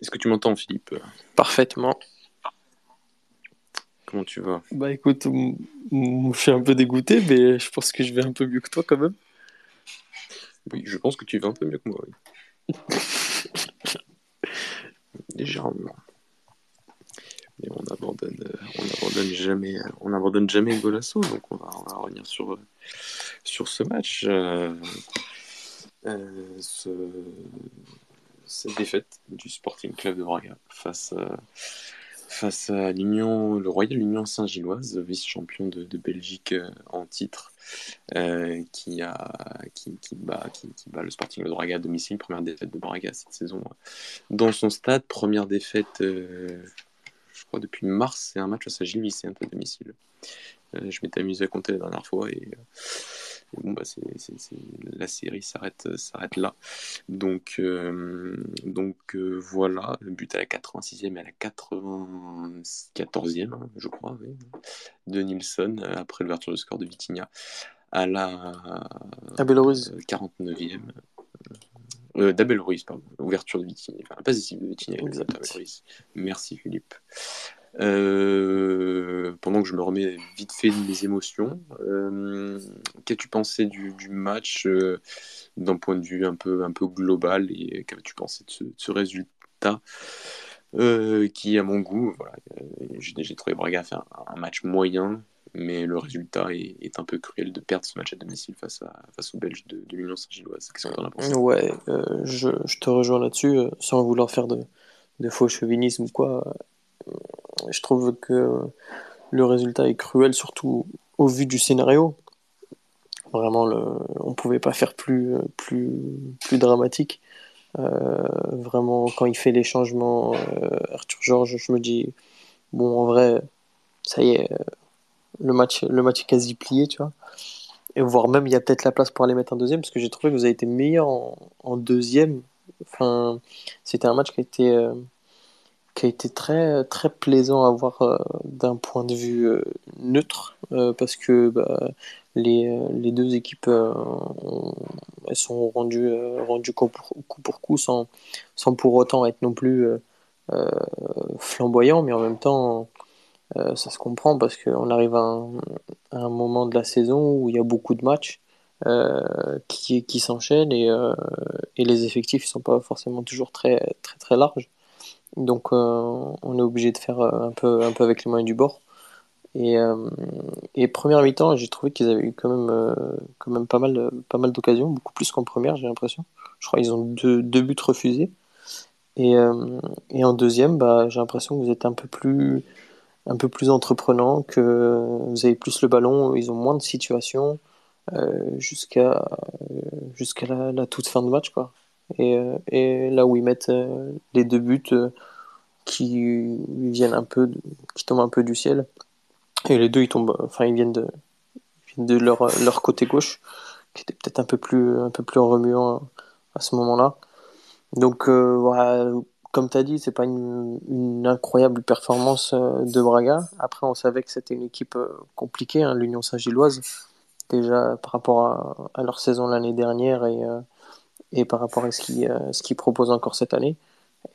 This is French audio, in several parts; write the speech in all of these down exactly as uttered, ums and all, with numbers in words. Est-ce que tu m'entends, Philippe? Parfaitement. Comment tu vas? Bah écoute, m- m- je suis un peu dégoûté, mais je pense que je vais un peu mieux que toi quand même. Oui, je pense que tu vas un peu mieux que moi, oui. Légèrement. Mais on n'abandonne on abandonne jamais, on n'abandonne jamais Golasso, donc on va, on va revenir sur, sur ce match. Euh, euh, ce... Cette défaite du Sporting Club de Braga face à, face à l'Union, le Royal Union Saint-Gilloise, vice-champion de, de Belgique en titre, euh, qui, a, qui, qui, bat, qui, qui bat le Sporting Club de Braga à domicile. Première défaite de Braga cette saison dans son stade. Première défaite, euh, je crois, depuis mars. C'est un match face à Gil Vicente à domicile. Euh, je m'étais amusé à compter la dernière fois et... Euh, Bon, bah c'est, c'est, c'est... la série s'arrête, s'arrête là. Donc, euh, donc euh, voilà, le but à la quatre-vingt-sixième et à la quatre-vingt-quatorzième, je crois, oui, de Nielsen, après l'ouverture de score de Vitinha, à la quarante-neuvième. Euh, d'Abel Ruiz, pardon, ouverture de Vitinha, enfin, pas ici de Vitinha, exact. Merci Philippe. Euh, pendant que je me remets vite fait de mes émotions, euh, qu'as-tu pensé du, du match euh, d'un point de vue un peu, un peu global, et qu'as-tu pensé de ce, de ce résultat euh, qui, à mon goût, voilà, euh, j'ai, j'ai trouvé Braga faire un, un match moyen, mais le résultat est, est un peu cruel de perdre ce match à domicile face, à, face aux Belges de, de l'Union Saint-Gilloise. Qu'est-ce que t'en as pensé ? Ouais, euh, je, je te rejoins là-dessus, euh, sans vouloir faire de, de faux chauvinisme ou quoi. Je trouve que le résultat est cruel, surtout au vu du scénario. Vraiment, le, on ne pouvait pas faire plus, plus, plus dramatique. Euh, vraiment, quand il fait les changements, euh, Arthur George, je me dis, bon, en vrai, ça y est, le match, le match est quasi plié, tu vois. Et voire même, il y a peut-être la place pour aller mettre un deuxième, parce que j'ai trouvé que vous avez été meilleur en, en deuxième. Enfin, c'était un match qui a été... Euh, qui a été très, très plaisant à voir euh, d'un point de vue euh, neutre, euh, parce que bah, les, les deux équipes euh, ont, elles sont rendues, euh, rendues coup, pour, coup pour coup sans, sans pour autant être non plus euh, euh, flamboyant, mais en même temps euh, ça se comprend parce qu'on arrive à un, à un moment de la saison où il y a beaucoup de matchs euh, qui, qui s'enchaînent et, euh, et les effectifs ne sont pas forcément toujours très, très, très larges. Donc euh, on est obligé de faire un peu, un peu avec les moyens du bord. Et, euh, et première mi-temps, j'ai trouvé qu'ils avaient eu quand même, euh, quand même pas mal, pas mal d'occasions, beaucoup plus qu'en première, j'ai l'impression. Je crois qu'ils ont deux, deux buts refusés. Et, euh, et en deuxième, bah, j'ai l'impression que vous êtes un peu plus, un peu plus entreprenant, que vous avez plus le ballon, ils ont moins de situations euh, jusqu'à, jusqu'à la, la toute fin de match, quoi. Et, et là où ils mettent euh, les deux buts euh, qui viennent un peu de, qui tombent un peu du ciel, et les deux ils tombent, enfin ils viennent de, ils viennent de leur, leur côté gauche qui était peut-être un peu plus, un peu plus remuant à, à ce moment-là. Donc euh, voilà, comme tu as dit, c'est pas une, une incroyable performance euh, de Braga. Après, on savait que c'était une équipe euh, compliquée, hein, l'Union Saint-Gilloise, déjà par rapport à, à leur saison l'année dernière et euh, et par rapport à ce qu'ils euh, qui proposent encore cette année.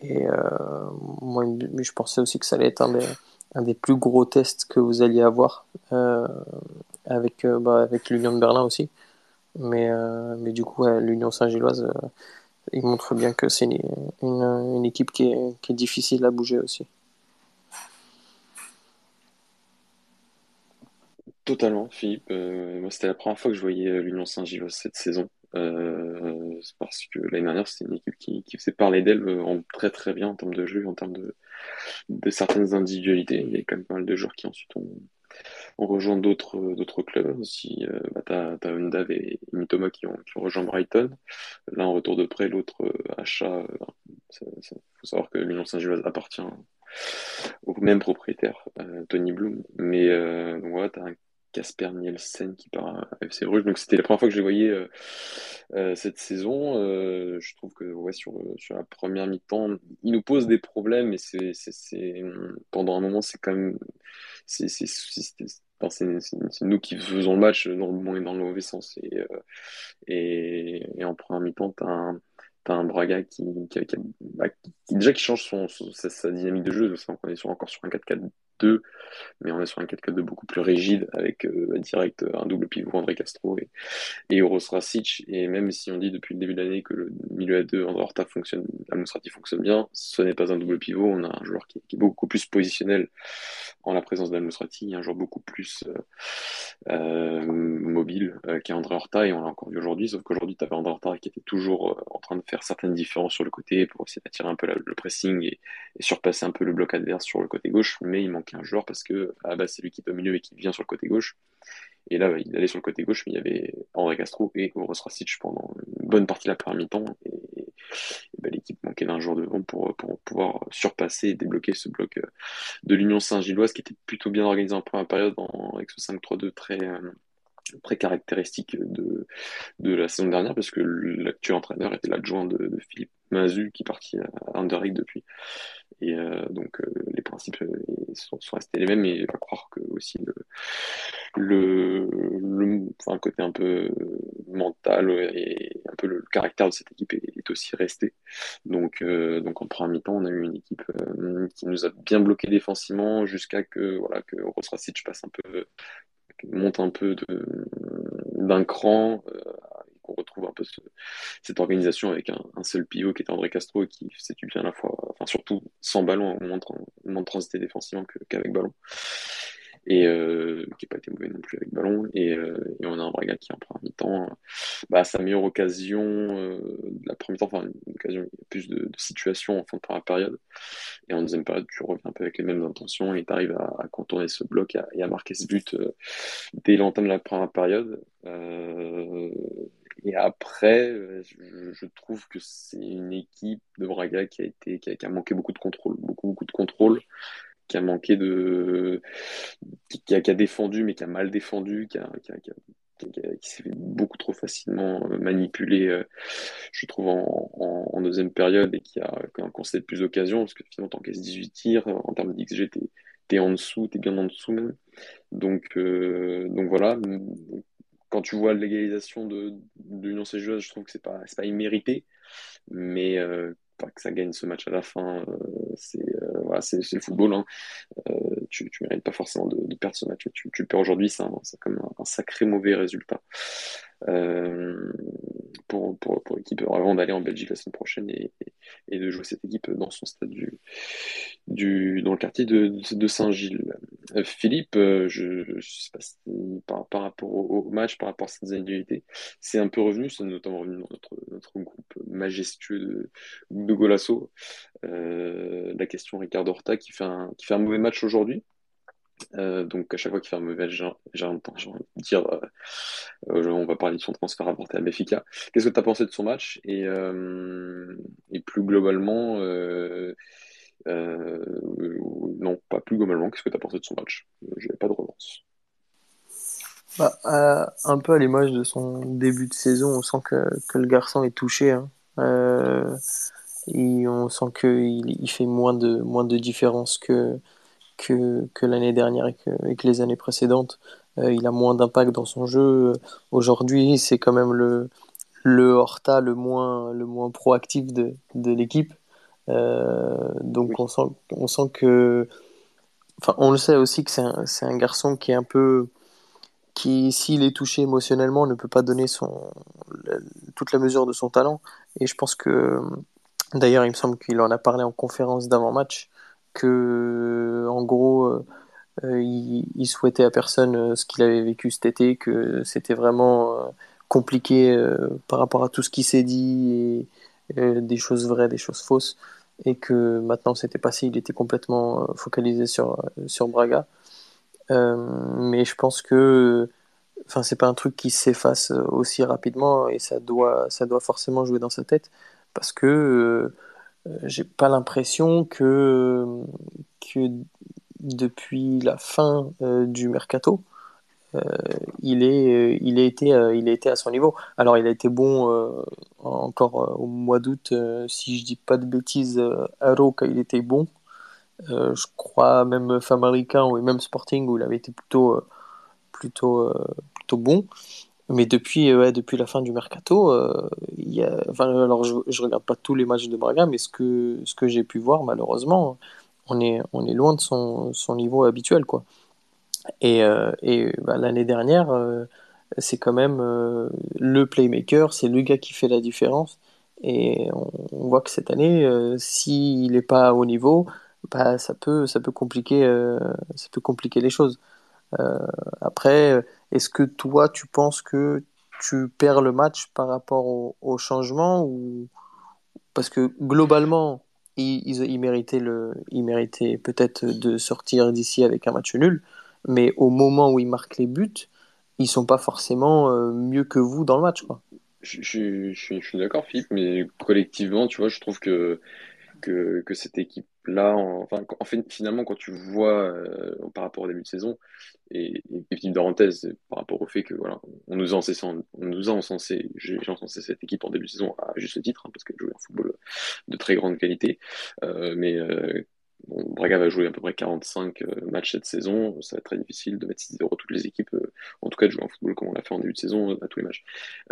Et euh, moi, je pensais aussi que ça allait être un des, un des plus gros tests que vous alliez avoir euh, avec, euh, bah, avec l'Union de Berlin aussi. Mais, euh, mais du coup, euh, l'Union Saint-Gilloise, euh, il montre bien que c'est une, une, une équipe qui est, qui est difficile à bouger aussi. Totalement, Philippe. Euh, moi, c'était la première fois que je voyais l'Union Saint-Gilloise cette saison. Euh, c'est parce que l'année dernière c'était une équipe qui, qui faisait parler d'elle en très très bien en termes de jeu, en termes de, de certaines individualités. Il y a quand même pas mal de joueurs qui ensuite ont, ont rejoint d'autres, d'autres clubs aussi. Euh, bah, t'as, t'as Undav et Mitoma qui ont, qui ont rejoint Brighton, l'un en retour de prêt, l'autre achat. Il faut savoir que l'Union Saint-Gilloise appartient au même propriétaire, euh, Tony Bloom, mais euh, donc, voilà, t'as un Casper Nielsen qui part à F C Rush. Donc c'était la première fois que je les voyais euh, euh, cette saison. Euh, je trouve que ouais, sur, sur la première mi-temps, ils nous posent des problèmes, et c'est, c'est, c'est, pendant un moment, c'est quand même... C'est, c'est, c'est, c'est, c'est, c'est, c'est, c'est nous qui faisons le match dans le bon et dans le mauvais sens. Et, euh, et, et en première mi-temps, t'as un... T'as un Braga qui, qui, qui, qui déjà qui change son, son, sa, sa dynamique de jeu. On est sur, encore sur un quatre quatre deux, mais on est sur un quatre quatre deux beaucoup plus rigide, avec euh, direct un double pivot André Castro et, et Uroš Račić. Et même si on dit depuis le début de l'année que le milieu à deux, André Horta fonctionne, Al Musrati fonctionne bien, ce n'est pas un double pivot. On a un joueur qui, qui est beaucoup plus positionnel en la présence d'Al Musrati, un joueur beaucoup plus euh, euh, mobile euh, qu'est André Horta, et on l'a encore vu aujourd'hui, sauf qu'aujourd'hui tu avais André Horta qui était toujours euh, en train de faire certaines différences sur le côté pour essayer d'attirer un peu la, le pressing et, et surpasser un peu le bloc adverse sur le côté gauche, mais il manquait un joueur parce que ah bah, c'est lui qui est au milieu et qui vient sur le côté gauche. Et là, il allait sur le côté gauche, mais il y avait André Castro et Uroš Račić pendant une bonne partie de la première mi-temps. Et, et, et bah, l'équipe manquait d'un joueur devant pour, pour pouvoir surpasser et débloquer ce bloc de l'Union Saint-Gilloise, qui était plutôt bien organisé en première période, en, avec ce cinq trois deux très, très caractéristique de, de la saison dernière, parce que l'actuel entraîneur était l'adjoint de, de Philippe Mazuú, qui est parti à Anderlecht depuis. Et euh, donc euh, les principes euh, sont, sont restés les mêmes, et on va croire que aussi le, le, le enfin, côté un peu mental et un peu le, le caractère de cette équipe est, est aussi resté. Donc, euh, donc en première mi-temps, on a eu une équipe euh, qui nous a bien bloqué défensivement jusqu'à que voilà que Uroš Račić passe un peu, monte un peu de, d'un cran. Euh, On retrouve un peu ce, cette organisation avec un, un seul pivot qui était André Castro, et qui s'est du bien à la fois, enfin surtout sans ballon, au moins, au moins de transiter défensivement que, qu'avec ballon, et euh, qui n'a pas été mauvais non plus avec ballon. Et, euh, et on a un Braga qui en prend un mi-temps, bah, sa meilleure occasion euh, de la première mi-temps, enfin une occasion, plus de, de situations en fin de première période, et en deuxième période tu reviens un peu avec les mêmes intentions et tu arrives à, à contourner ce bloc et à, et à marquer ce but euh, dès l'entame de la première période. euh, Et après, je, je trouve que c'est une équipe de Braga qui a été, qui a, qui a manqué beaucoup de contrôle, beaucoup, beaucoup de contrôle, qui a manqué de, qui a, qui a défendu, mais qui a mal défendu, qui a, qui a, qui a, qui a, qui s'est fait beaucoup trop facilement manipuler, je trouve, en, en, en deuxième période, et qui a concédé plus d'occasions, parce que finalement, t'encaisses dix-huit tirs, en termes d'X G, t'es, t'es en dessous, t'es bien en dessous même. Donc, euh, donc voilà. Quand tu vois l'égalisation de, de l'Union Saint-Gilloise, je trouve que c'est pas, c'est pas immérité, mais euh, pas que ça gagne ce match à la fin, euh, c'est, euh, voilà, c'est, c'est le football, hein. euh, tu, tu mérites pas forcément de, de perdre ce match, tu, tu perds aujourd'hui, c'est, un, c'est comme un, un sacré mauvais résultat euh, pour, pour, pour l'équipe, avant d'aller en Belgique la semaine prochaine et, et, et de jouer cette équipe dans son stade du, du, dans le quartier de, de Saint-Gilles. Philippe, je ne sais pas si par, par rapport au, au match, par rapport à cette individualité, c'est un peu revenu, c'est notamment revenu dans notre, notre groupe majestueux de, de Golasso. Euh, la question Ricardo Horta qui fait un, qui fait un mauvais match aujourd'hui. Euh, donc à chaque fois qu'il fait un mauvais match, j'ai envie de dire, euh, on va parler de son transfert apporté à Benfica. Qu'est-ce que tu as pensé de son match, et, euh, et plus globalement euh, Euh, non, pas plus globalement, qu'est-ce que tu as pensé de son match? J'avais pas de relance. Bah, euh, un peu à l'image de son début de saison, on sent que, que le garçon est touché, hein. Euh, et on sent qu'il il fait moins de, moins de différence que, que, que l'année dernière et que, et que les années précédentes. Euh, il a moins d'impact dans son jeu. Aujourd'hui, c'est quand même le, le Horta le moins, le moins proactif de, de l'équipe. Euh, donc oui. on sent, on sent que, enfin, on le sait aussi que c'est un, c'est un garçon qui est un peu, qui s'il est touché émotionnellement ne peut pas donner son, le, toute la mesure de son talent. Et je pense que, d'ailleurs, il me semble qu'il en a parlé en conférence d'avant-match, que en gros, euh, il, il souhaitait à personne ce qu'il avait vécu cet été, que c'était vraiment compliqué euh, par rapport à tout ce qui s'est dit, et, et des choses vraies, des choses fausses. Et que maintenant c'était passé, il était complètement focalisé sur, sur Braga. Euh, mais je pense que enfin, c'est pas un truc qui s'efface aussi rapidement, et ça doit, ça doit forcément jouer dans sa tête, parce que euh, j'ai pas l'impression que, que depuis la fin euh, du mercato, euh, il, est, il, a été, euh, il a été à son niveau. Alors il a été bon euh, encore euh, au mois d'août, euh, si je dis pas de bêtises, euh, à Roca il était bon, euh, je crois même Famalicão et même Sporting où il avait été plutôt, euh, plutôt, euh, plutôt bon, Mais depuis, ouais, depuis la fin du mercato, euh, y a, enfin, alors je ne regarde pas tous les matchs de Braga, mais ce que, ce que j'ai pu voir, malheureusement, on est, on est loin de son, son niveau habituel, quoi. Et, euh, et bah, l'année dernière, euh, c'est quand même euh, le playmaker, c'est le gars qui fait la différence. Et on, on voit que cette année, euh, s'il n'est pas au niveau, bah, ça, peut, ça, peut compliquer, euh, ça peut compliquer les choses. Euh, après, est-ce que toi tu penses que tu perds le match par rapport au, au changement ou... Parce que globalement ils, ils, ils, méritaient le, ils méritaient peut-être de sortir d'ici avec un match nul, mais au moment où ils marquent les buts, ils sont pas forcément mieux que vous dans le match, quoi. Je, je, je, je suis d'accord, Philippe, mais collectivement, tu vois, je trouve que que, que cette équipe là, enfin, en fait, finalement, quand tu vois euh, par rapport au début de saison, et, et petite parenthèse par rapport au fait que voilà, on nous a encensé, on nous a encensé, j'ai, j'ai encensé cette équipe en début de saison à juste titre, hein, parce qu'elle jouait un football de très grande qualité, euh, mais euh, bon, Braga va jouer à peu près quarante-cinq euh, matchs cette saison, ça va être très difficile de mettre six zéro toutes les équipes, euh, en tout cas de jouer un football comme on l'a fait en début de saison à tous les matchs.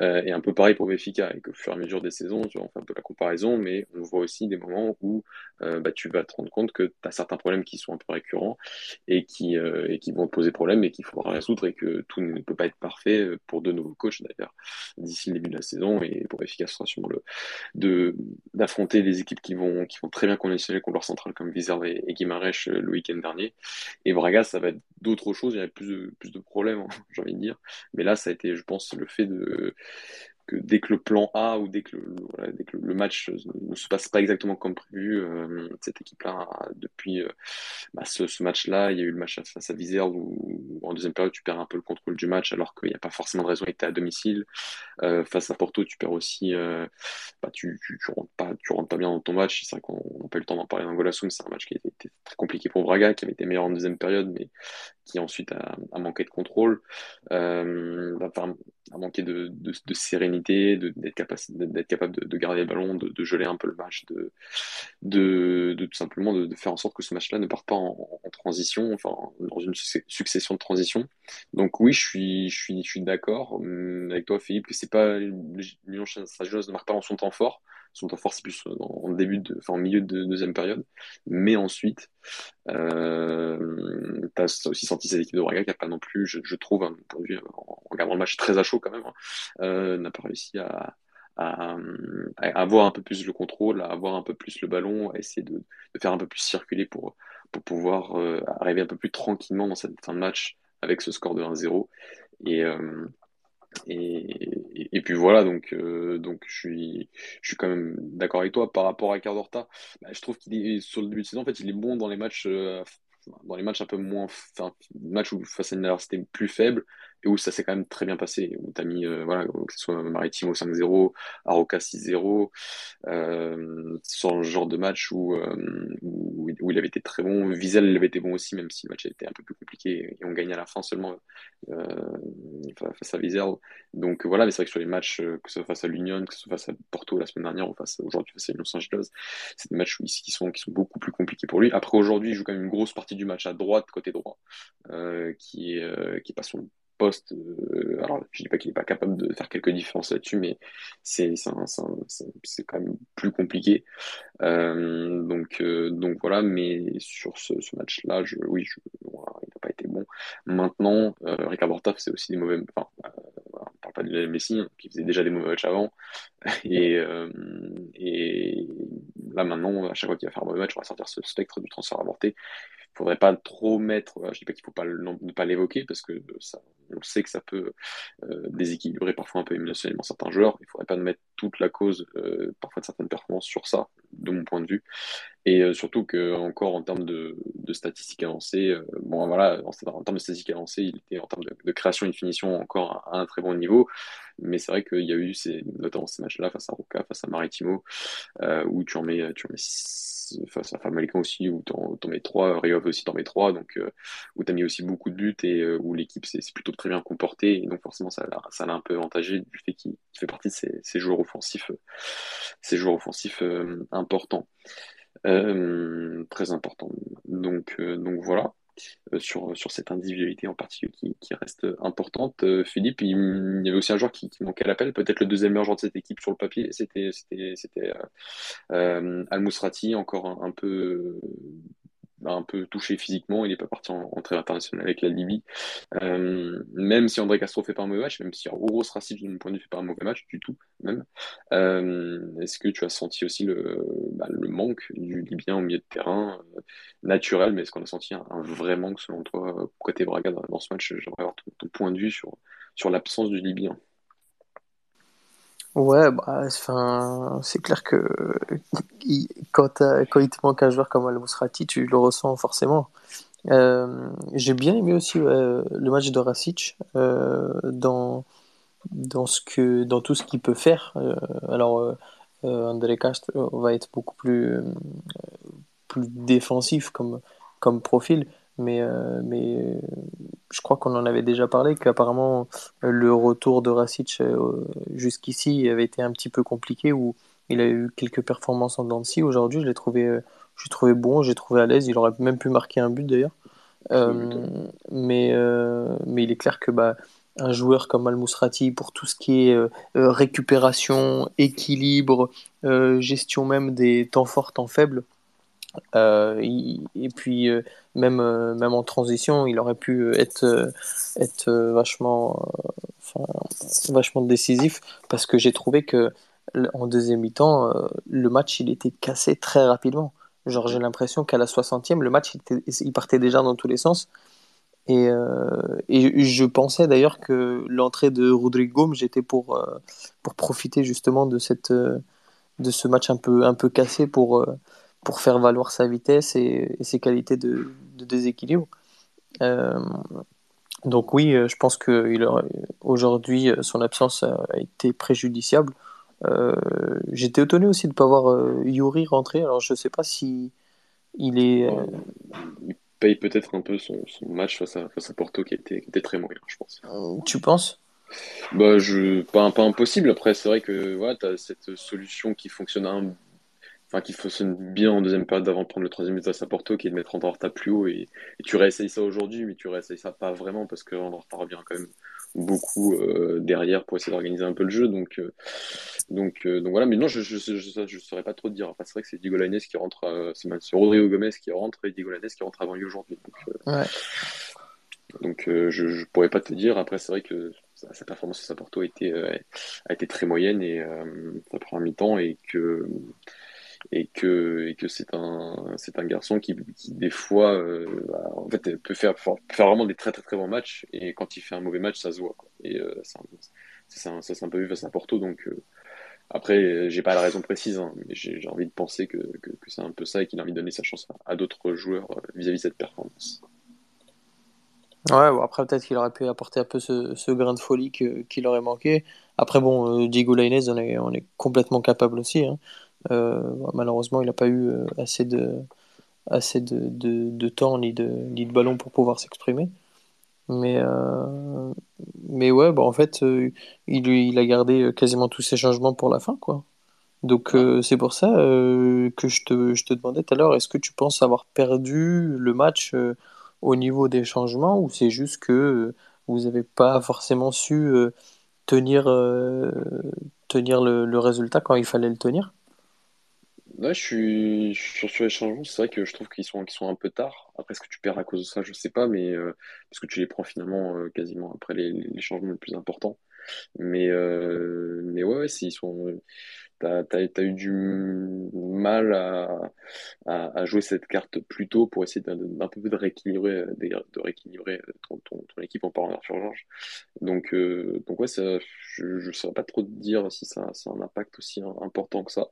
Euh, et un peu pareil pour Benfica, et qu'au fur et à mesure des saisons, tu vois, on fait un peu la comparaison, mais on voit aussi des moments où euh, bah, tu vas te rendre compte que tu as certains problèmes qui sont un peu récurrents et qui, euh, et qui vont te poser problème et qu'il faudra résoudre, et que tout ne peut pas être parfait pour deux nouveaux coachs d'ailleurs d'ici le début de la saison. Et pour Benfica, ce sera sûrement le, de, d'affronter des équipes qui vont, qui vont très bien conditionner contre leur centrale comme Visel et Guimarães le week-end dernier, et Braga ça va être d'autres choses, il y avait plus de, plus de problèmes, hein, j'ai envie de dire, mais là ça a été, je pense, le fait de que dès que le plan A ou dès que le, voilà, dès que le match ne se passe pas exactement comme prévu, euh, cette équipe-là, depuis euh, bah, ce, ce match-là, il y a eu le match face à Vizela où, où en deuxième période tu perds un peu le contrôle du match alors qu'il n'y a pas forcément de raison et que tu es à domicile. Euh, face à Porto, tu perds aussi, euh, bah, tu, tu, tu rentres pas, tu rentres pas bien dans ton match. C'est vrai qu'on n'a pas eu le temps d'en parler dans Golasum, c'est un match qui a été très compliqué pour Braga, qui avait été meilleur en deuxième période, mais qui ensuite a, a manqué de contrôle, euh, enfin, a manqué de, de, de sérénité. De, d'être, capace, d'être capable de, de garder le ballon, de, de geler un peu le match, de, de, de tout simplement de, de faire en sorte que ce match-là ne parte pas en, en transition, enfin dans une succession de transitions. Donc oui, je suis, je suis, je suis d'accord avec toi, Philippe, que c'est pas l'Union Saint-Gilloise ne marque pas en son temps fort. Son temps fort, c'est plus en début, de, enfin en milieu de deuxième période, mais ensuite, euh, t'as aussi senti cette équipe de Braga qui a pas non plus, je, je trouve, hein, point de vue, en regardant le match très à chaud quand même, hein, euh, n'a pas réussi à, à, à avoir un peu plus le contrôle, à avoir un peu plus le ballon, à essayer de, de faire un peu plus circuler pour, pour pouvoir euh, arriver un peu plus tranquillement dans cette fin de match avec ce score de un zéro et euh, Et, et, et puis voilà, donc, euh, donc je, suis, je suis quand même d'accord avec toi par rapport à Ricardo Horta. Bah, je trouve qu'il est sur le début de saison, en fait, il est bon dans les matchs, euh, dans les matchs un peu moins, enfin, matchs où face à une adversité plus faible et où ça s'est quand même très bien passé. Où t'as mis, euh, voilà, que ce soit Maritimo cinq zéro, Araucas six zéro, euh, sur le genre de match où, euh, où, où il avait été très bon. Visel avait été bon aussi, même si le match était un peu plus compliqué et on gagnait à la fin seulement euh, face à Visel. Donc voilà, mais c'est vrai que sur les matchs, que ce soit face à l'Union, que ce soit face à Porto la semaine dernière ou face, aujourd'hui face à l'Union Saint-Gilloise, c'est des matchs où, qui, sont, qui sont beaucoup plus compliqués pour lui. Après, aujourd'hui, il joue quand même une grosse partie du match à droite, côté droit, euh, qui, euh, qui passe sur le poste, euh, alors je dis pas qu'il est pas capable de faire quelques différences là-dessus, mais c'est c'est un, c'est, un, c'est, c'est quand même plus compliqué, euh, donc euh, donc voilà, mais sur ce, ce match-là, je, oui, je, voilà, il n'a pas été bon. Maintenant, euh, Ricardo Horta, c'est aussi des mauvais, enfin, euh, on parle pas de Lionel Messi, hein, qui faisait déjà des mauvais matchs avant, et euh, et là maintenant, à chaque fois qu'il va faire un mauvais match, on va sortir ce spectre du transfert avorté. Faudrait pas trop mettre, je dis pas qu'il faut pas ne pas l'évoquer parce que ça, on sait que ça peut euh, déséquilibrer parfois un peu émotionnellement certains joueurs. Il faudrait pas mettre toute la cause euh, parfois de certaines performances sur ça, de mon point de vue. Et euh, surtout que encore en termes de, de statistiques avancées, euh, bon voilà, en, en termes de statistiques avancées, il était en termes de, de création et de finition encore à, à un très bon niveau. Mais c'est vrai qu'il y a eu ces, notamment ces matchs-là face à Roca, face à Maritimo, euh, où tu en mets, tu en mets six, face à Famalicão aussi, où t'en, t'en mets trois, Rio aussi t'en mets trois, donc euh, où t'as mis aussi beaucoup de buts et euh, où l'équipe s'est plutôt très bien comportée, et donc forcément ça l'a, ça l'a un peu avantagé du fait qu'il, qu'il fait partie de ces, ces joueurs offensifs, euh, ces joueurs offensifs euh, importants, euh, très importants. Donc euh, donc voilà. euh, sur, sur cette individualité en particulier qui, qui reste importante. Euh, Philippe, il, il y avait aussi un joueur qui, qui manquait à l'appel, peut-être le deuxième meilleur joueur de cette équipe sur le papier, c'était, c'était, c'était euh, euh, Al Musrati, encore un, un peu... un peu touché physiquement, il n'est pas parti en, en trêve internationale avec la Libye. Euh, même si André Castro fait pas un mauvais match, même si Uroš Račić, de mon point de vue, fait pas un mauvais match du tout, même, euh, est-ce que tu as senti aussi le, bah, le manque du Libyen au milieu de terrain, euh, naturel, mais est-ce qu'on a senti un, un vrai manque, selon toi, côté Braga dans, dans ce match? J'aimerais avoir ton, ton point de vue sur, sur l'absence du Libyen. Ouais, bah, enfin, c'est clair que il, quand, quand il te manque un joueur comme Al Musrati, tu le ressens forcément. Euh, j'ai bien aimé aussi euh, le match de Račić euh, dans, dans, ce que, dans tout ce qu'il peut faire. Euh, alors, euh, André Castro va être beaucoup plus, euh, plus défensif comme, comme profil. Mais, euh, mais euh, je crois qu'on en avait déjà parlé, qu'apparemment euh, le retour de Račić euh, jusqu'ici avait été un petit peu compliqué, où il a eu quelques performances en dents de scie. Aujourd'hui, je l'ai trouvé, euh, je l'ai trouvé bon, je l'ai trouvé à l'aise, il aurait même pu marquer un but d'ailleurs. Euh, mais, euh, mais il est clair que bah, un joueur comme Al Musrati, pour tout ce qui est euh, récupération, équilibre, euh, gestion même des temps forts, temps faibles, Euh, et puis euh, même, euh, même en transition, il aurait pu être, euh, être euh, vachement, euh, vachement décisif, parce que j'ai trouvé que en deuxième mi-temps, euh, le match il était cassé très rapidement. Genre, j'ai l'impression qu'à la soixantième, le match il, était, il partait déjà dans tous les sens, et, euh, et je pensais d'ailleurs que l'entrée de Rodrigo Gomes, j'étais pour, euh, pour profiter justement de, cette, euh, de ce match un peu, un peu cassé pour... Euh, pour faire valoir sa vitesse et, et ses qualités de, de déséquilibre. Euh, donc oui, je pense qu'aujourd'hui, son absence a été préjudiciable. Euh, j'étais étonné aussi de ne pas voir euh, Yuri rentrer. Alors je ne sais pas si il est... Euh... Il paye peut-être un peu son, son match face à, face à Porto, qui était, qui était très moyen, je pense. Euh, tu penses ? Bah, je... pas, pas impossible. Après, c'est vrai que voilà, tu as cette solution qui fonctionne à un... Enfin, qu'il fonctionne bien en deuxième période avant de prendre le troisième but face à Porto, qui est de mettre André Horta plus haut. Et, et tu réessayes ça aujourd'hui, mais tu réessayes ça pas vraiment, parce que André Horta revient quand même beaucoup euh, derrière pour essayer d'organiser un peu le jeu. Donc, euh, donc, euh, donc voilà. Mais non, je je, je, je, je saurais pas trop te dire. Enfin, c'est vrai que c'est Diego Lainez qui rentre, euh, c'est même Rodrigo Gomes qui rentre et Diego Lainez qui rentre avant lui aujourd'hui. Donc, euh, ouais. donc euh, je, je pourrais pas te dire. Après, c'est vrai que sa performance face à Porto a été, euh, a été très moyenne, et euh, ça prend un mi-temps, et que. et que et que c'est un c'est un garçon qui, qui des fois euh, bah, en fait peut faire, peut faire vraiment des très très très bons matchs, et quand il fait un mauvais match, ça se voit, quoi. Et euh, ça, ça, ça c'est un peu vu face à Porto. Donc euh, après, j'ai pas la raison précise, hein, mais j'ai, j'ai envie de penser que, que que c'est un peu ça, et qu'il a envie de donner sa chance à, à d'autres joueurs euh, vis-à-vis de cette performance. Ouais, bon, après peut-être qu'il aurait pu apporter un peu ce, ce grain de folie que, qu'il aurait manqué. Après bon, euh, Diego Lainez, on est on est complètement capable aussi, hein. Euh, malheureusement, il n'a pas eu assez de, assez de, de, de temps ni de, ni de ballon pour pouvoir s'exprimer. Mais, euh, mais ouais, bah en fait, euh, il, il a gardé quasiment tous ses changements pour la fin, quoi. Donc euh, c'est pour ça euh, que je te, je te demandais tout à l'heure, est-ce que tu penses avoir perdu le match euh, au niveau des changements, ou c'est juste que euh, vous n'avez pas forcément su euh, tenir, euh, tenir le, le résultat quand il fallait le tenir? Là, je suis sur, sur les changements, c'est vrai que je trouve qu'ils sont, qu'ils sont un peu tard. Après, ce que tu perds à cause de ça, je sais pas, mais euh, parce que tu les prends finalement euh, quasiment après les, les changements les plus importants. Mais, euh, mais ouais, ouais si, ils sont. T'as, t'as, t'as eu du mal à, à, à jouer cette carte plus tôt pour essayer d'un, d'un peu de rééquilibrer, de rééquilibrer ton, ton, ton équipe en parlant d'Arthur George. Donc, euh, donc ouais, ça, je ne saurais pas trop te dire si ça, ça a un impact aussi important que ça.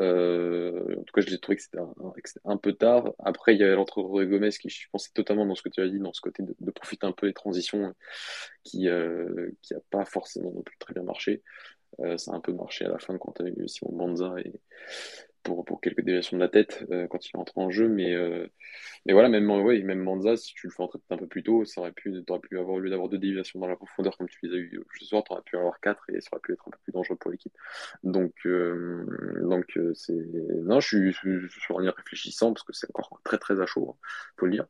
Euh, en tout cas, je l'ai trouvé que c'était un, que c'était un peu tard. Après, il y avait l'entrée de Rodrigo Gomes, qui, je pensais totalement dans ce que tu as dit, dans ce côté de, de profiter un peu des transitions, qui n'a euh, qui pas forcément non plus très bien marché. Euh, ça a un peu marché à la fin quand tu as eu Simon Banza et, pour, pour quelques déviations de la tête euh, quand il rentre en jeu. Mais, euh, mais voilà, même, ouais, même Banza, si tu le fais entrer un peu plus tôt, ça aurait pu, t'aurais pu avoir, au lieu d'avoir deux déviations dans la profondeur comme tu les as eues ce soir, tu aurais pu avoir quatre et ça aurait pu être un peu plus dangereux pour l'équipe. Donc, euh, donc c'est... non, je suis, je suis en y réfléchissant parce que c'est encore très très à chaud, hein, faut le dire.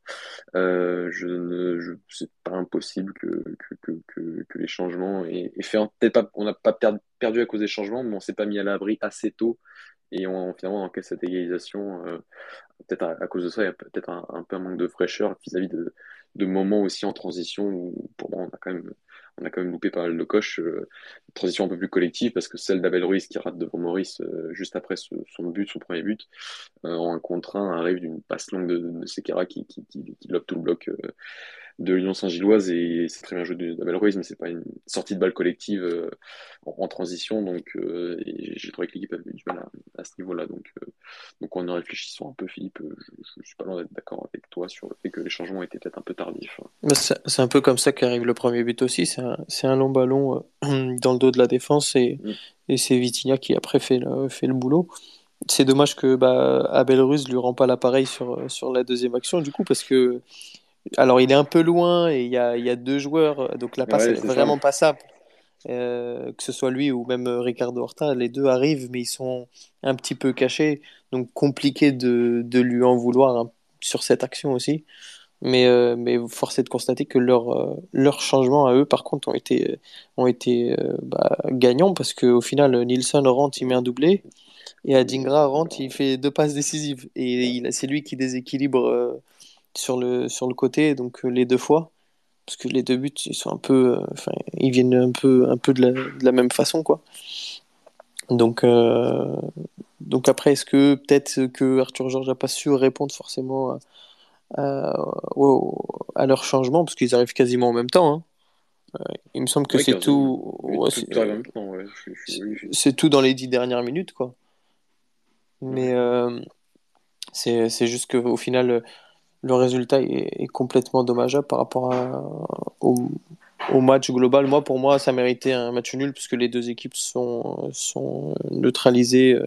Euh, je ne, je, c'est pas impossible que, que, que, que, que les changements aient, aient fait. Peut-être pas, on n'a pas perdu. perdu à cause des changements, mais on s'est pas mis à l'abri assez tôt et on finalement encaisse cette égalisation euh, peut-être à, à cause de ça. Il y a peut-être un, un peu un manque de fraîcheur vis-à-vis de, de moments aussi en transition où pour moi on a quand même on a quand même loupé pas mal de coches, euh, une transition un peu plus collective, parce que celle d'Abel Ruiz qui rate devant Maurice euh, juste après ce, son but, son premier but euh, en un contre un, arrive d'une passe longue de, de Sekera qui, qui, qui, qui lobe tout le bloc euh, de l'Union Saint-Gilloise, et c'est très bien joué d'Abel Ruiz, mais c'est pas une sortie de balle collective euh, en, en transition, donc euh, et j'ai trouvé que l'équipe avait eu du mal à, à ce niveau-là, donc, euh, donc en réfléchissant un peu, Philippe, je, je suis pas loin d'être d'accord avec toi sur le fait que les changements étaient peut-être un peu tardifs. C'est, c'est un peu comme ça qu'arrive le premier but aussi, c'est un, c'est un long ballon euh, dans le dos de la défense, et, mmh. et c'est Vitinha qui après fait le, fait le boulot. C'est dommage que bah, Abel Ruiz lui rend pas l'appareil sur, sur la deuxième action du coup, parce que alors il est un peu loin et il y a, il y a deux joueurs, donc la passe ouais, elle est vraiment ça. passable. Euh, que ce soit lui ou même Ricardo Horta, les deux arrivent, mais ils sont un petit peu cachés, donc compliqué de, de lui en vouloir hein, sur cette action aussi. Mais, euh, mais force est de constater que leur, euh, leurs changements à eux, par contre, ont été, ont été euh, bah, gagnants, parce qu'au final, Nielsen rentre, il met un doublé, et Adingra rentre, il fait deux passes décisives. Et il, c'est lui qui déséquilibre. Euh, Sur le, sur le côté, donc euh, les deux fois, parce que les deux buts ils sont un peu, enfin euh, ils viennent un peu, un peu de la, de la même façon quoi. Donc, euh, donc après est-ce que peut-être que Arthur George n'a pas su répondre forcément à, à, au, à leur changement, parce qu'ils arrivent quasiment en même temps. Hein. Euh, il me semble que ouais, c'est tout, euh, ouais, c'est, euh, ouais. c'est, c'est tout dans les dix dernières minutes quoi. Mais euh, c'est, c'est juste que au final le résultat est complètement dommageable par rapport à, au, au match global. Moi, pour moi, ça méritait un match nul, puisque les deux équipes sont, sont neutralisées.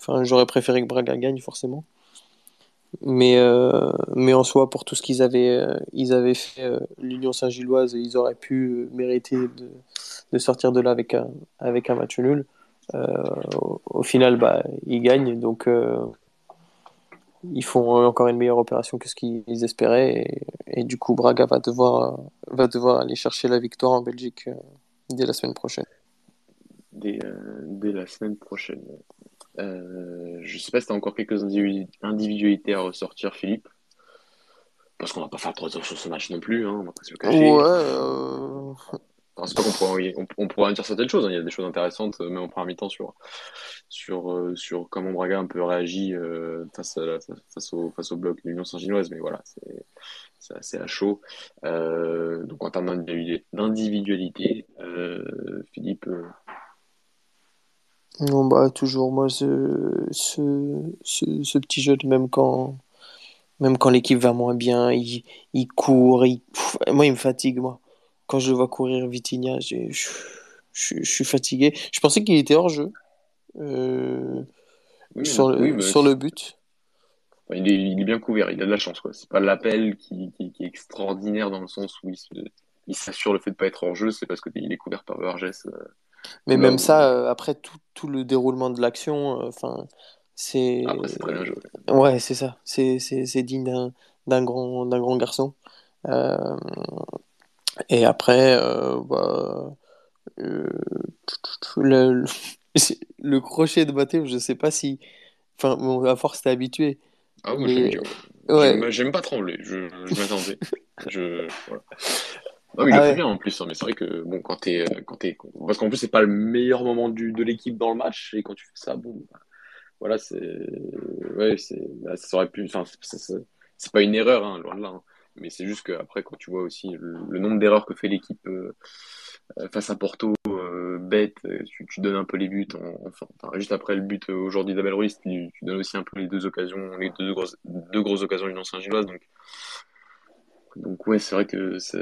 Enfin, j'aurais préféré que Braga gagne, forcément. Mais, euh, mais en soi, pour tout ce qu'ils avaient, ils avaient fait euh, l'Union Saint-Gilloise, ils auraient pu mériter de, de sortir de là avec un, avec un match nul. Euh, au, au final, bah, ils gagnent, donc... Euh, ils font encore une meilleure opération que ce qu'ils espéraient, et, et du coup Braga va devoir, va devoir aller chercher la victoire en Belgique dès la semaine prochaine. Dès, euh, dès la semaine prochaine. Euh, je ne sais pas si tu as encore quelques individu- individualités à ressortir, Philippe, parce qu'on ne va pas faire trois heures sur ce match non plus, hein, on va pas se le cacher. Ouais, euh... Enfin, c'est pas qu'on pourra, on, on pourra dire certaines choses, hein. Il y a des choses intéressantes, même en première mi-temps, sur, sur, sur comment Braga un peu réagit euh, face, à la, face, au, face au bloc de l'Union Saint-Gilloise, mais voilà, c'est, c'est assez à chaud. Euh, donc en termes d'individualité, euh, Philippe euh... Non, bah toujours, moi, ce, ce, ce, ce petit jeu, de même quand, même quand l'équipe va moins bien, il, il court, il... Pff, moi, il me fatigue, moi. Quand je vois courir Vitinha, je, je, je, je suis fatigué. Je pensais qu'il était hors jeu euh, oui, sur, le, oui, bah, sur le but. Il est, il est bien couvert, il a de la chance, quoi. C'est pas l'appel qui, qui, qui est extraordinaire dans le sens où il, se, il s'assure le fait de pas être hors jeu, c'est parce qu'il est couvert par Vargas. Euh, Mais même où... ça, après tout, tout le déroulement de l'action, enfin, euh, c'est. Après, c'est très bien joué. Ouais, c'est ça. C'est, c'est, c'est digne d'un, d'un grand, d'un grand garçon. Euh... Et après, euh, bah, euh, le, le, le crochet de Matteo, je sais pas si. Enfin, bon, à force, t'es habitué. Ah, moi, mais... j'aime bien. Ouais. J'aime, j'aime pas trembler, je, je m'attendais. je, voilà. Non, mais il ah, le fait ouais. bien en plus, hein, mais c'est vrai que bon, quand t'es, quand t'es. Parce qu'en plus, c'est pas le meilleur moment du, de l'équipe dans le match, et quand tu fais ça, bon. Bah, voilà, c'est. Ouais, c'est. Bah, ça aurait pu. Enfin, c'est, c'est, c'est pas une erreur, hein, loin de là. Hein. Mais c'est juste qu'après, quand tu vois aussi le, le nombre d'erreurs que fait l'équipe euh, face à Porto, euh, bête, tu, tu donnes un peu les buts. En, enfin, enfin, juste après le but aujourd'hui d'Abel Ruiz, tu, tu donnes aussi un peu les deux occasions, les deux, deux, grosses, deux grosses occasions d'une ancienne Saint-Gilloise. Donc, donc ouais, c'est vrai que ça,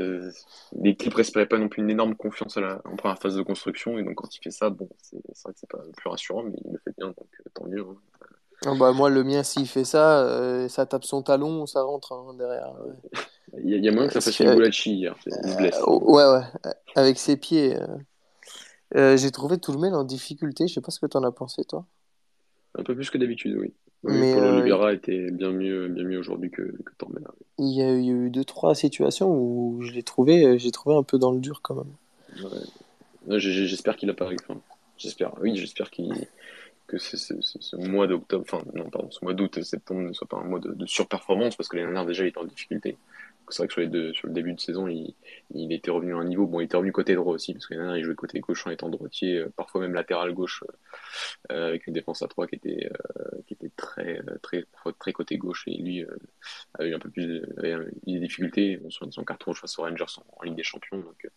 l'équipe respirait pas non plus une énorme confiance à la, en première phase de construction. Et donc, quand il fait ça, bon, c'est, c'est vrai que c'est pas plus rassurant, mais il le fait bien, donc tant mieux. Hein. Ah bah moi, le mien, s'il fait ça, euh, ça tape son talon, ça rentre hein, derrière. Ouais. Il y a, a moyen que ça fasse une boulachi hier. Euh, ouais, ouais. Avec ses pieds. Euh... Euh, j'ai trouvé Toulmel en difficulté. Je sais pas ce que t'en as pensé, toi. Un peu plus que d'habitude, oui. Mais Paulo euh, Oliveira était bien mieux, bien mieux aujourd'hui que, que Tormenna. Il y a eu deux, trois situations où je l'ai trouvé, j'ai trouvé un peu dans le dur quand même. Ouais. Non, j'ai, j'espère qu'il a pas enfin, J'espère, oui, j'espère qu'il, que ce, ce, ce, ce mois d'octobre, enfin non, pardon, ce mois d'août, septembre ne soit pas un mois de, de surperformance parce que l'année dernière déjà il était en difficulté. C'est vrai que sur, les deux, sur le début de saison, il, il était revenu à un niveau. Bon, il était revenu côté droit aussi, parce qu'il y en a un, il jouait côté gauche en étant droitier, parfois même latéral gauche, euh, avec une défense à trois qui était, euh, qui était très, très, très côté gauche. Et lui euh, a eu un peu plus de, avait eu des difficultés. On se souvient de son carton face aux Rangers en, en Ligue des Champions, donc,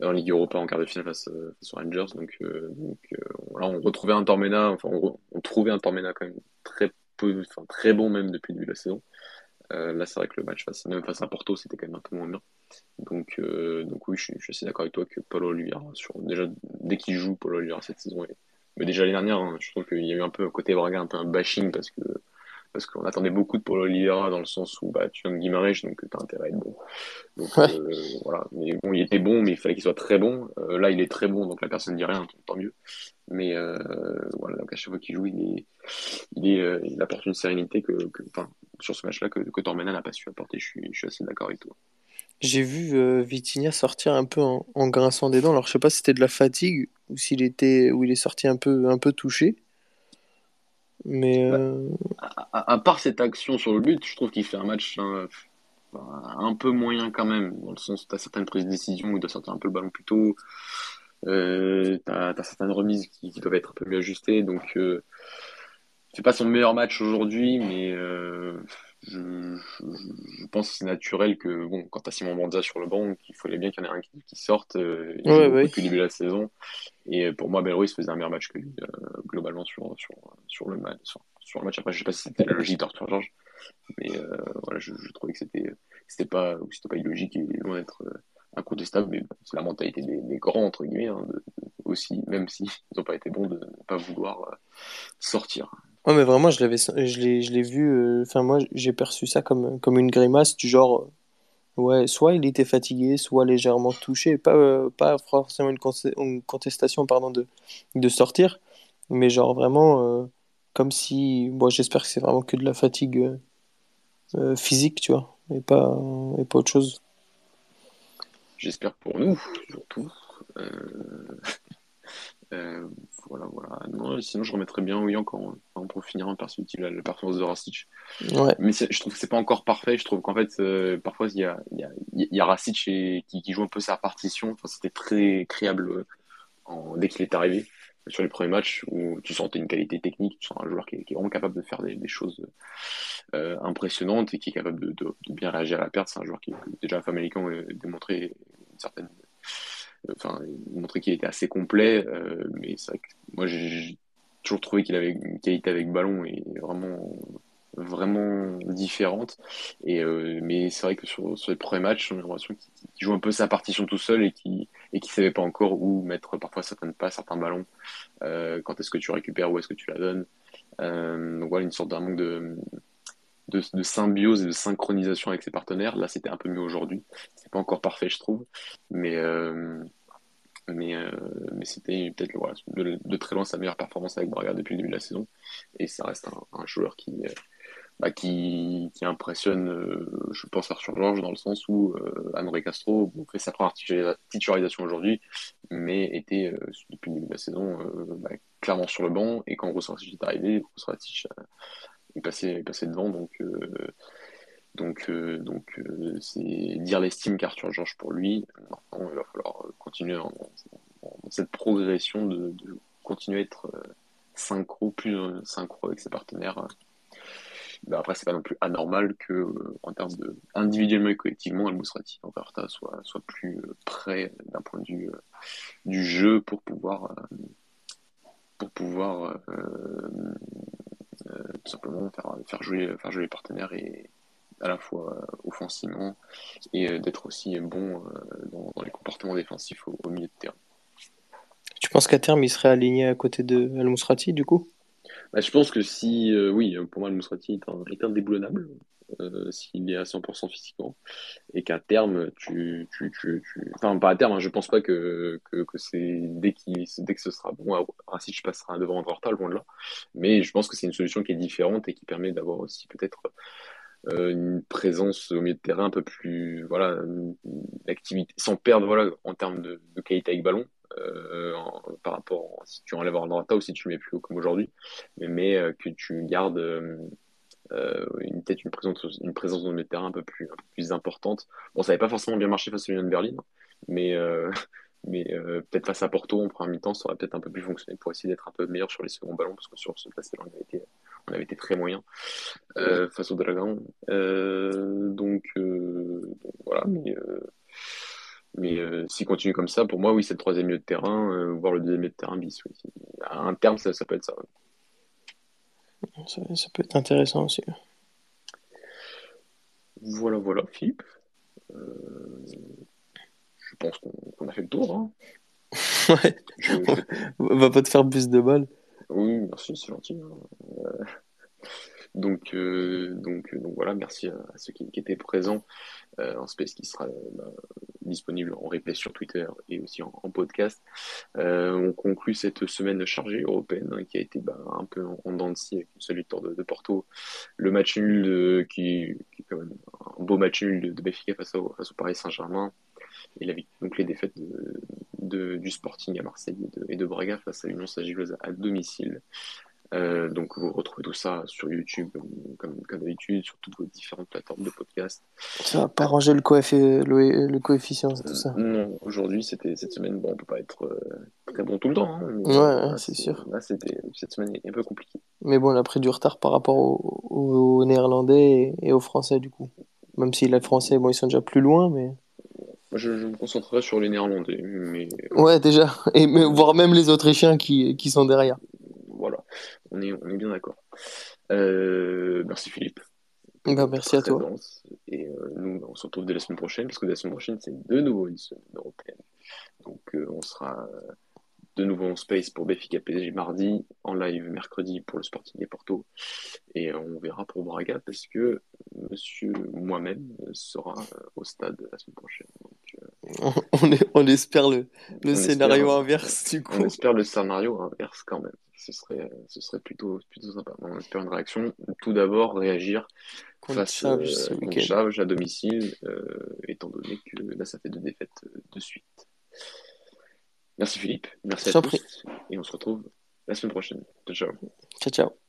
euh, en Ligue Europa en quart de finale face, face aux Rangers. Donc, euh, donc euh, là, on retrouvait un Tormenna, enfin, on, on trouvait un Tormenna quand même très, peu, enfin, très bon même depuis le début de la saison. Euh, là, c'est vrai que le match, face, même face à Porto, c'était quand même un peu moins bien. Donc, euh, donc oui, je suis, je suis assez d'accord avec toi que Paulo Oliveira, sur, déjà, dès qu'il joue, Paulo Oliveira cette saison, et, mais déjà l'année dernière, hein, je trouve qu'il y a eu un peu, côté Braga, un peu un bashing, parce que parce qu'on attendait beaucoup de Paulo Oliveira, dans le sens où bah, tu viens de Guimarães, donc t'as intérêt à être bon. Donc, ouais. euh, voilà. Mais bon, il était bon, mais il fallait qu'il soit très bon. Euh, là, il est très bon, donc la personne ne dit rien, tant mieux. Mais euh, voilà, donc à chaque fois qu'il joue, il, est, il, est, euh, il apporte une sérénité que, que, sur ce match-là que, que Tormenna n'a pas su apporter. Je suis, je suis assez d'accord avec toi. J'ai vu euh, Vitinha sortir un peu en, en grinçant des dents. Alors, je ne sais pas si c'était de la fatigue ou s'il était, ou il est sorti un peu, un peu touché. Mais euh... à, à, à part cette action sur le but, je trouve qu'il fait un match un, un peu moyen quand même, dans le sens où tu as certaines prises de décision où il doit sortir un peu le ballon plus tôt, euh, tu as certaines remises qui, qui doivent être un peu mieux ajustées, donc euh, c'est pas son meilleur match aujourd'hui, mais euh, je, je, je pense que c'est naturel que bon, quand tu as Simon Banza sur le banc, il fallait bien qu'il y en ait un qui, qui sorte euh, ouais, ouais. depuis le début de la saison. Et pour moi, Belleroy se faisait un meilleur match que lui, euh, globalement, sur, sur, sur, le match, sur, sur le match. Après, je ne sais pas si c'était la logique d'Arthur George, mais euh, voilà, je, je trouvais que c'était, c'était pas, c'était pas illogique et loin d'être euh, incontestable, mais bah, c'est la mentalité des, des grands, entre guillemets, hein, de, de, aussi, même s'ils n'ont pas été bons, de ne pas vouloir euh, sortir. Ouais, mais vraiment, je, l'avais, je, l'ai, je l'ai vu, enfin, euh, moi, j'ai perçu ça comme, comme une grimace du genre. Ouais, soit il était fatigué, soit légèrement touché, pas, euh, pas forcément une, con- une contestation pardon, de, de sortir, mais genre vraiment euh, comme si, bon, j'espère que c'est vraiment que de la fatigue euh, physique, tu vois, et pas, et pas autre chose. J'espère pour nous, surtout. Euh... euh, voilà, voilà. Non, sinon, je remettrais bien Ouyan quand, quand pour finir en perspective la performance de Račić. Ouais. Mais je trouve que c'est pas encore parfait. Je trouve qu'en fait, euh, parfois, il y a, y a, y a Račić et, qui, qui joue un peu sa partition. Enfin, c'était très créable en, dès qu'il est arrivé sur les premiers matchs où tu sentais une qualité technique, tu sens un joueur qui est, qui est vraiment capable de faire des, des choses euh, impressionnantes et qui est capable de, de, de bien réagir à la perte. C'est un joueur qui, déjà, à Famalicão, a démontré une certaine. Enfin, il montrait qu'il était assez complet, euh, mais c'est vrai que moi j'ai, j'ai toujours trouvé qu'il avait une qualité avec ballon et vraiment, vraiment différente. Et, euh, mais c'est vrai que sur, sur les premiers matchs, on a l'impression qu'il, qu'il joue un peu sa partition tout seul et qu'il ne savait pas encore où mettre parfois certaines passes, certains ballons, euh, quand est-ce que tu récupères, où est-ce que tu la donnes. Euh, donc voilà, une sorte d'un manque de. De, de symbiose et de synchronisation avec ses partenaires. Là, c'était un peu mieux aujourd'hui. C'est pas encore parfait, je trouve, mais euh, mais euh, mais c'était peut-être voilà, de, de très loin sa meilleure performance avec Braga depuis le début de la saison. Et ça reste un, un joueur qui euh, bah, qui qui impressionne. Euh, je pense à Arthur George dans le sens où euh, André Castro bon, fait sa première titularisation aujourd'hui, mais était euh, depuis le début de la saison euh, bah, clairement sur le banc. Et quand Uroš Račić est arrivé, Uroš Račić il passait devant, donc euh, donc euh, donc euh, c'est dire l'estime qu'Arthur Georges pour lui. Maintenant, il va falloir continuer en, en, en cette progression de, de continuer à être euh, synchro, plus euh, synchro avec ses partenaires. Ben après, c'est pas non plus anormal que euh, en termes de individuellement et collectivement, Al Musrati en Horta soit soit plus euh, près d'un point de vue euh, du jeu pour pouvoir euh, pour pouvoir euh, Euh, tout simplement faire, faire, jouer, faire jouer les partenaires et à la fois euh, offensivement et euh, d'être aussi bon euh, dans, dans les comportements défensifs au, au milieu de terrain. Tu penses qu'à terme il serait aligné à côté de Al Musrati du coup ? Bah, je pense que si, euh, oui, pour moi, le Musrati est, un- est indéboulonnable euh, s'il est à cent pour cent physiquement et qu'à terme, tu, tu, tu, tu- enfin, pas à terme, hein, je pense pas que, que, que c'est dès, qu'il, dès que ce sera bon, ah, Racic passera devant André Horta, loin de là, mais je pense que c'est une solution qui est différente et qui permet d'avoir aussi peut-être euh, une présence au milieu de terrain un peu plus, voilà, une activité, sans perdre, voilà, en termes de, de qualité avec ballon, euh, en- par rapport, si tu enlèves André Horta ou si tu le mets plus haut comme aujourd'hui, mais, mais, euh, que tu gardes euh, euh, une, peut-être une présence, une présence dans le milieu de terrain un peu plus, un peu plus importante. Bon, ça n'avait pas forcément bien marché face à l'Union de Berlin, mais, euh, mais euh, peut-être face à Porto en première mi-temps, ça aurait peut-être un peu plus fonctionné pour essayer d'être un peu meilleur sur les seconds ballons, parce que sur ce passé-là, on avait été, on avait été très moyen euh, face au Dragon. Euh, donc, euh, donc voilà, mais, euh, mais euh, s'il continue comme ça, pour moi, oui, c'est le troisième milieu de terrain, euh, voire le deuxième milieu de terrain bis. Oui. À un terme, ça, ça peut être ça. Ça, ça peut être intéressant aussi. Voilà, voilà, Philippe. Euh, Je pense qu'on qu'on a fait le tour, hein. Ouais, Je, on je- va pas te faire plus de balles. Oui, merci, c'est gentil, hein. Donc, euh, donc, donc voilà, merci à, à ceux qui, qui étaient présents. Euh, un space qui sera euh, bah, disponible en replay sur Twitter et aussi en, en podcast. Euh, on conclut cette semaine chargée européenne, hein, qui a été bah, un peu en, en dents de scie avec une seule victoire de, de Porto. Le match nul de- qui, qui est quand même un beau match nul de, de Benfica face au, face au Paris Saint-Germain. Et la, vic- donc les défaites de, de- du Sporting à Marseille et de, et de Braga face à l'Union Saint-Gilloise à, à domicile. Euh, donc vous retrouvez tout ça sur YouTube, comme, comme, comme d'habitude, sur toutes vos différentes plateformes de podcast. Ça va pas ranger le, coeffi- le, le coefficient, tout Euh, ça. Non, aujourd'hui, c'était cette semaine, bon, on peut pas être euh, très bon tout le temps, hein, mais Ouais, euh, ouais, là, c'est c'est- sûr. là, c'était cette semaine est un peu compliquée. Mais bon, il a pris du retard par rapport aux, aux Néerlandais et, et aux Français, du coup. Même si les Français, bon, ils sont déjà plus loin, mais. Moi, Je, je me concentrerai sur les Néerlandais, mais euh, Ouais, déjà. Et, mais, on- voire même les Autrichiens qui, qui sont derrière. voilà, on est, on est bien d'accord. Euh, merci Philippe pour Ben, ta merci à toi. présence, et euh, nous, on se retrouve dès la semaine prochaine, parce que dès la semaine prochaine, c'est de nouveau une semaine européenne. Donc euh, on sera de nouveau en space pour Benfica P S G mardi, en live mercredi pour le Sporting et Porto, et on verra pour Braga parce que monsieur moi-même sera euh, au stade la semaine prochaine. Donc, euh, On, on est- on espère le, le on espère, scénario inverse, du on coup. espère le scénario inverse quand même. Ce serait, ce serait plutôt, plutôt sympa. On espère une réaction. Tout d'abord, réagir Contre face Chaves euh, ce contre week-end. Chaves à domicile, euh, étant donné que là, ça fait deux défaites euh, de suite. Merci Philippe, merci Je à t'en prie. tous, et on se retrouve la semaine prochaine. Ciao, ciao. Ciao, ciao.